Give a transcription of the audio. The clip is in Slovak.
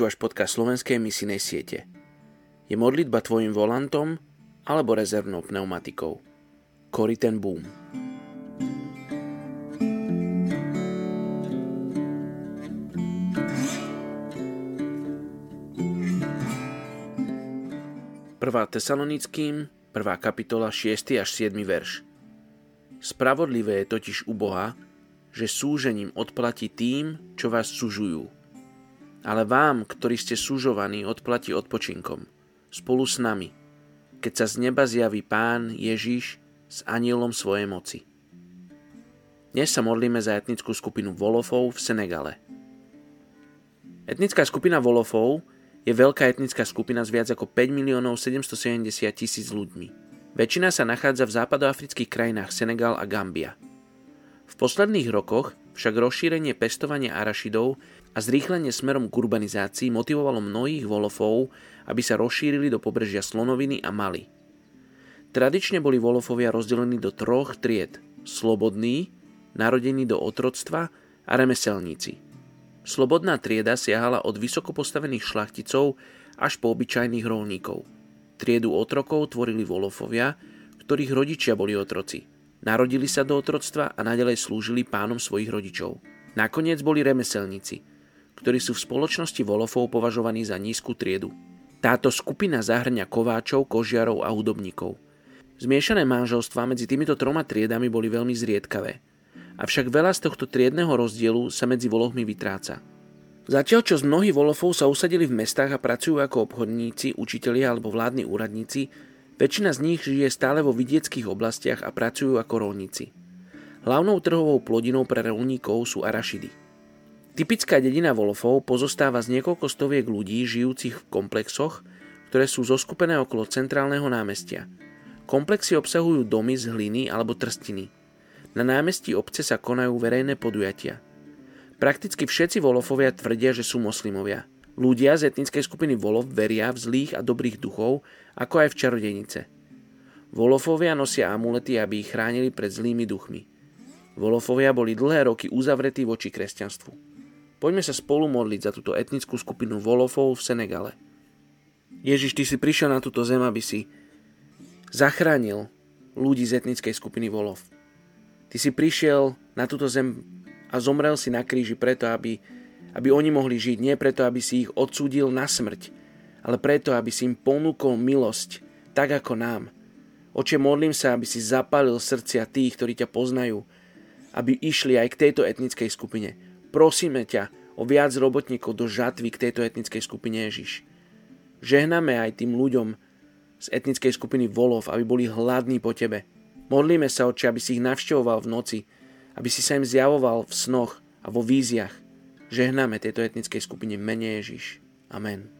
Počúvaš podcast Slovenskej misijnej siete. Je modlitba tvojim volantom alebo rezervnou pneumatikou. Corrie ten Boom. Prvá tesalonickým, 1. kapitola, 6. až 7. verš. Spravodlivé je totiž u Boha, že súžením odplatí tým, čo vás súžujú. Ale vám, ktorí ste súžovaní, odplatí odpočinkom, spolu s nami, keď sa z neba zjaví Pán Ježiš s anjelom svojej moci. Dnes sa modlíme za etnickú skupinu Wolofov v Senegale. Etnická skupina Wolofov je veľká etnická skupina s viac ako 5 770 000 ľuďmi. Väčšina sa nachádza v západoafrických krajinách Senegal a Gambia. V posledných rokoch však rozšírenie pestovania arašidov a zrýchlenie smerom k urbanizácii motivovalo mnohých Wolofov, aby sa rozšírili do pobrežia Slonoviny a Mali. Tradične boli Wolofovia rozdelení do 3 tried: slobodní, narodení do otroctva a remeselníci. Slobodná trieda siahala od vysoko postavených šlachticov až po obyčajných roľníkov. Triedu otrokov tvorili Wolofovia, ktorých rodičia boli otroci. Narodili sa do otroctva a naďalej slúžili pánom svojich rodičov. Nakoniec boli remeselníci, ktorí sú v spoločnosti Wolofov považovaní za nízku triedu. Táto skupina zahŕňa kováčov, kožiarov a hudobníkov. Zmiešané manželstvá medzi týmito 3 triedami boli veľmi zriedkavé. Avšak veľa z tohto triedneho rozdielu sa medzi Wolofmi vytráca. Zatiaľ čo mnohí Wolofov sa usadili v mestách a pracujú ako obchodníci, učitelia alebo vládni úradníci, väčšina z nich žije stále vo vidieckých oblastiach a pracujú ako roľníci. Hlavnou trhovou plodinou pre roľníkov sú arašidy. Typická dedina Wolofov pozostáva z niekoľko stoviek ľudí žijúcich v komplexoch, ktoré sú zoskupené okolo centrálneho námestia. Komplexy obsahujú domy z hliny alebo trstiny. Na námestí obce sa konajú verejné podujatia. Prakticky všetci Wolofovia tvrdia, že sú moslimovia. Ľudia z etnickej skupiny Wolof veria v zlých a dobrých duchov, ako aj v čarodejnice. Wolofovia nosia amulety, aby ich chránili pred zlými duchmi. Wolofovia boli dlhé roky uzavretí voči kresťanstvu. Poďme sa spolu modliť za túto etnickú skupinu Wolofov v Senegale. Ježiš, ty si prišiel na túto zem, aby si zachránil ľudí z etnickej skupiny Wolof. Ty si prišiel na túto zem a zomrel si na kríži preto, aby oni mohli žiť, nie preto, aby si ich odsúdil na smrť, ale preto, aby si im ponúkol milosť, tak ako nám. Oče, modlím sa, aby si zapálil srdcia tých, ktorí ťa poznajú, aby išli aj k tejto etnickej skupine. Prosíme ťa o viac robotníkov do žatvy k tejto etnickej skupine, Ježiš. Žehname aj tým ľuďom z etnickej skupiny Wolof, aby boli hladní po tebe. Modlíme sa, Oče, aby si ich navštevoval v noci, aby si sa im zjavoval v snoch a vo víziach. Žehnáme tejto etnickej skupine mene Ježiš. Amen.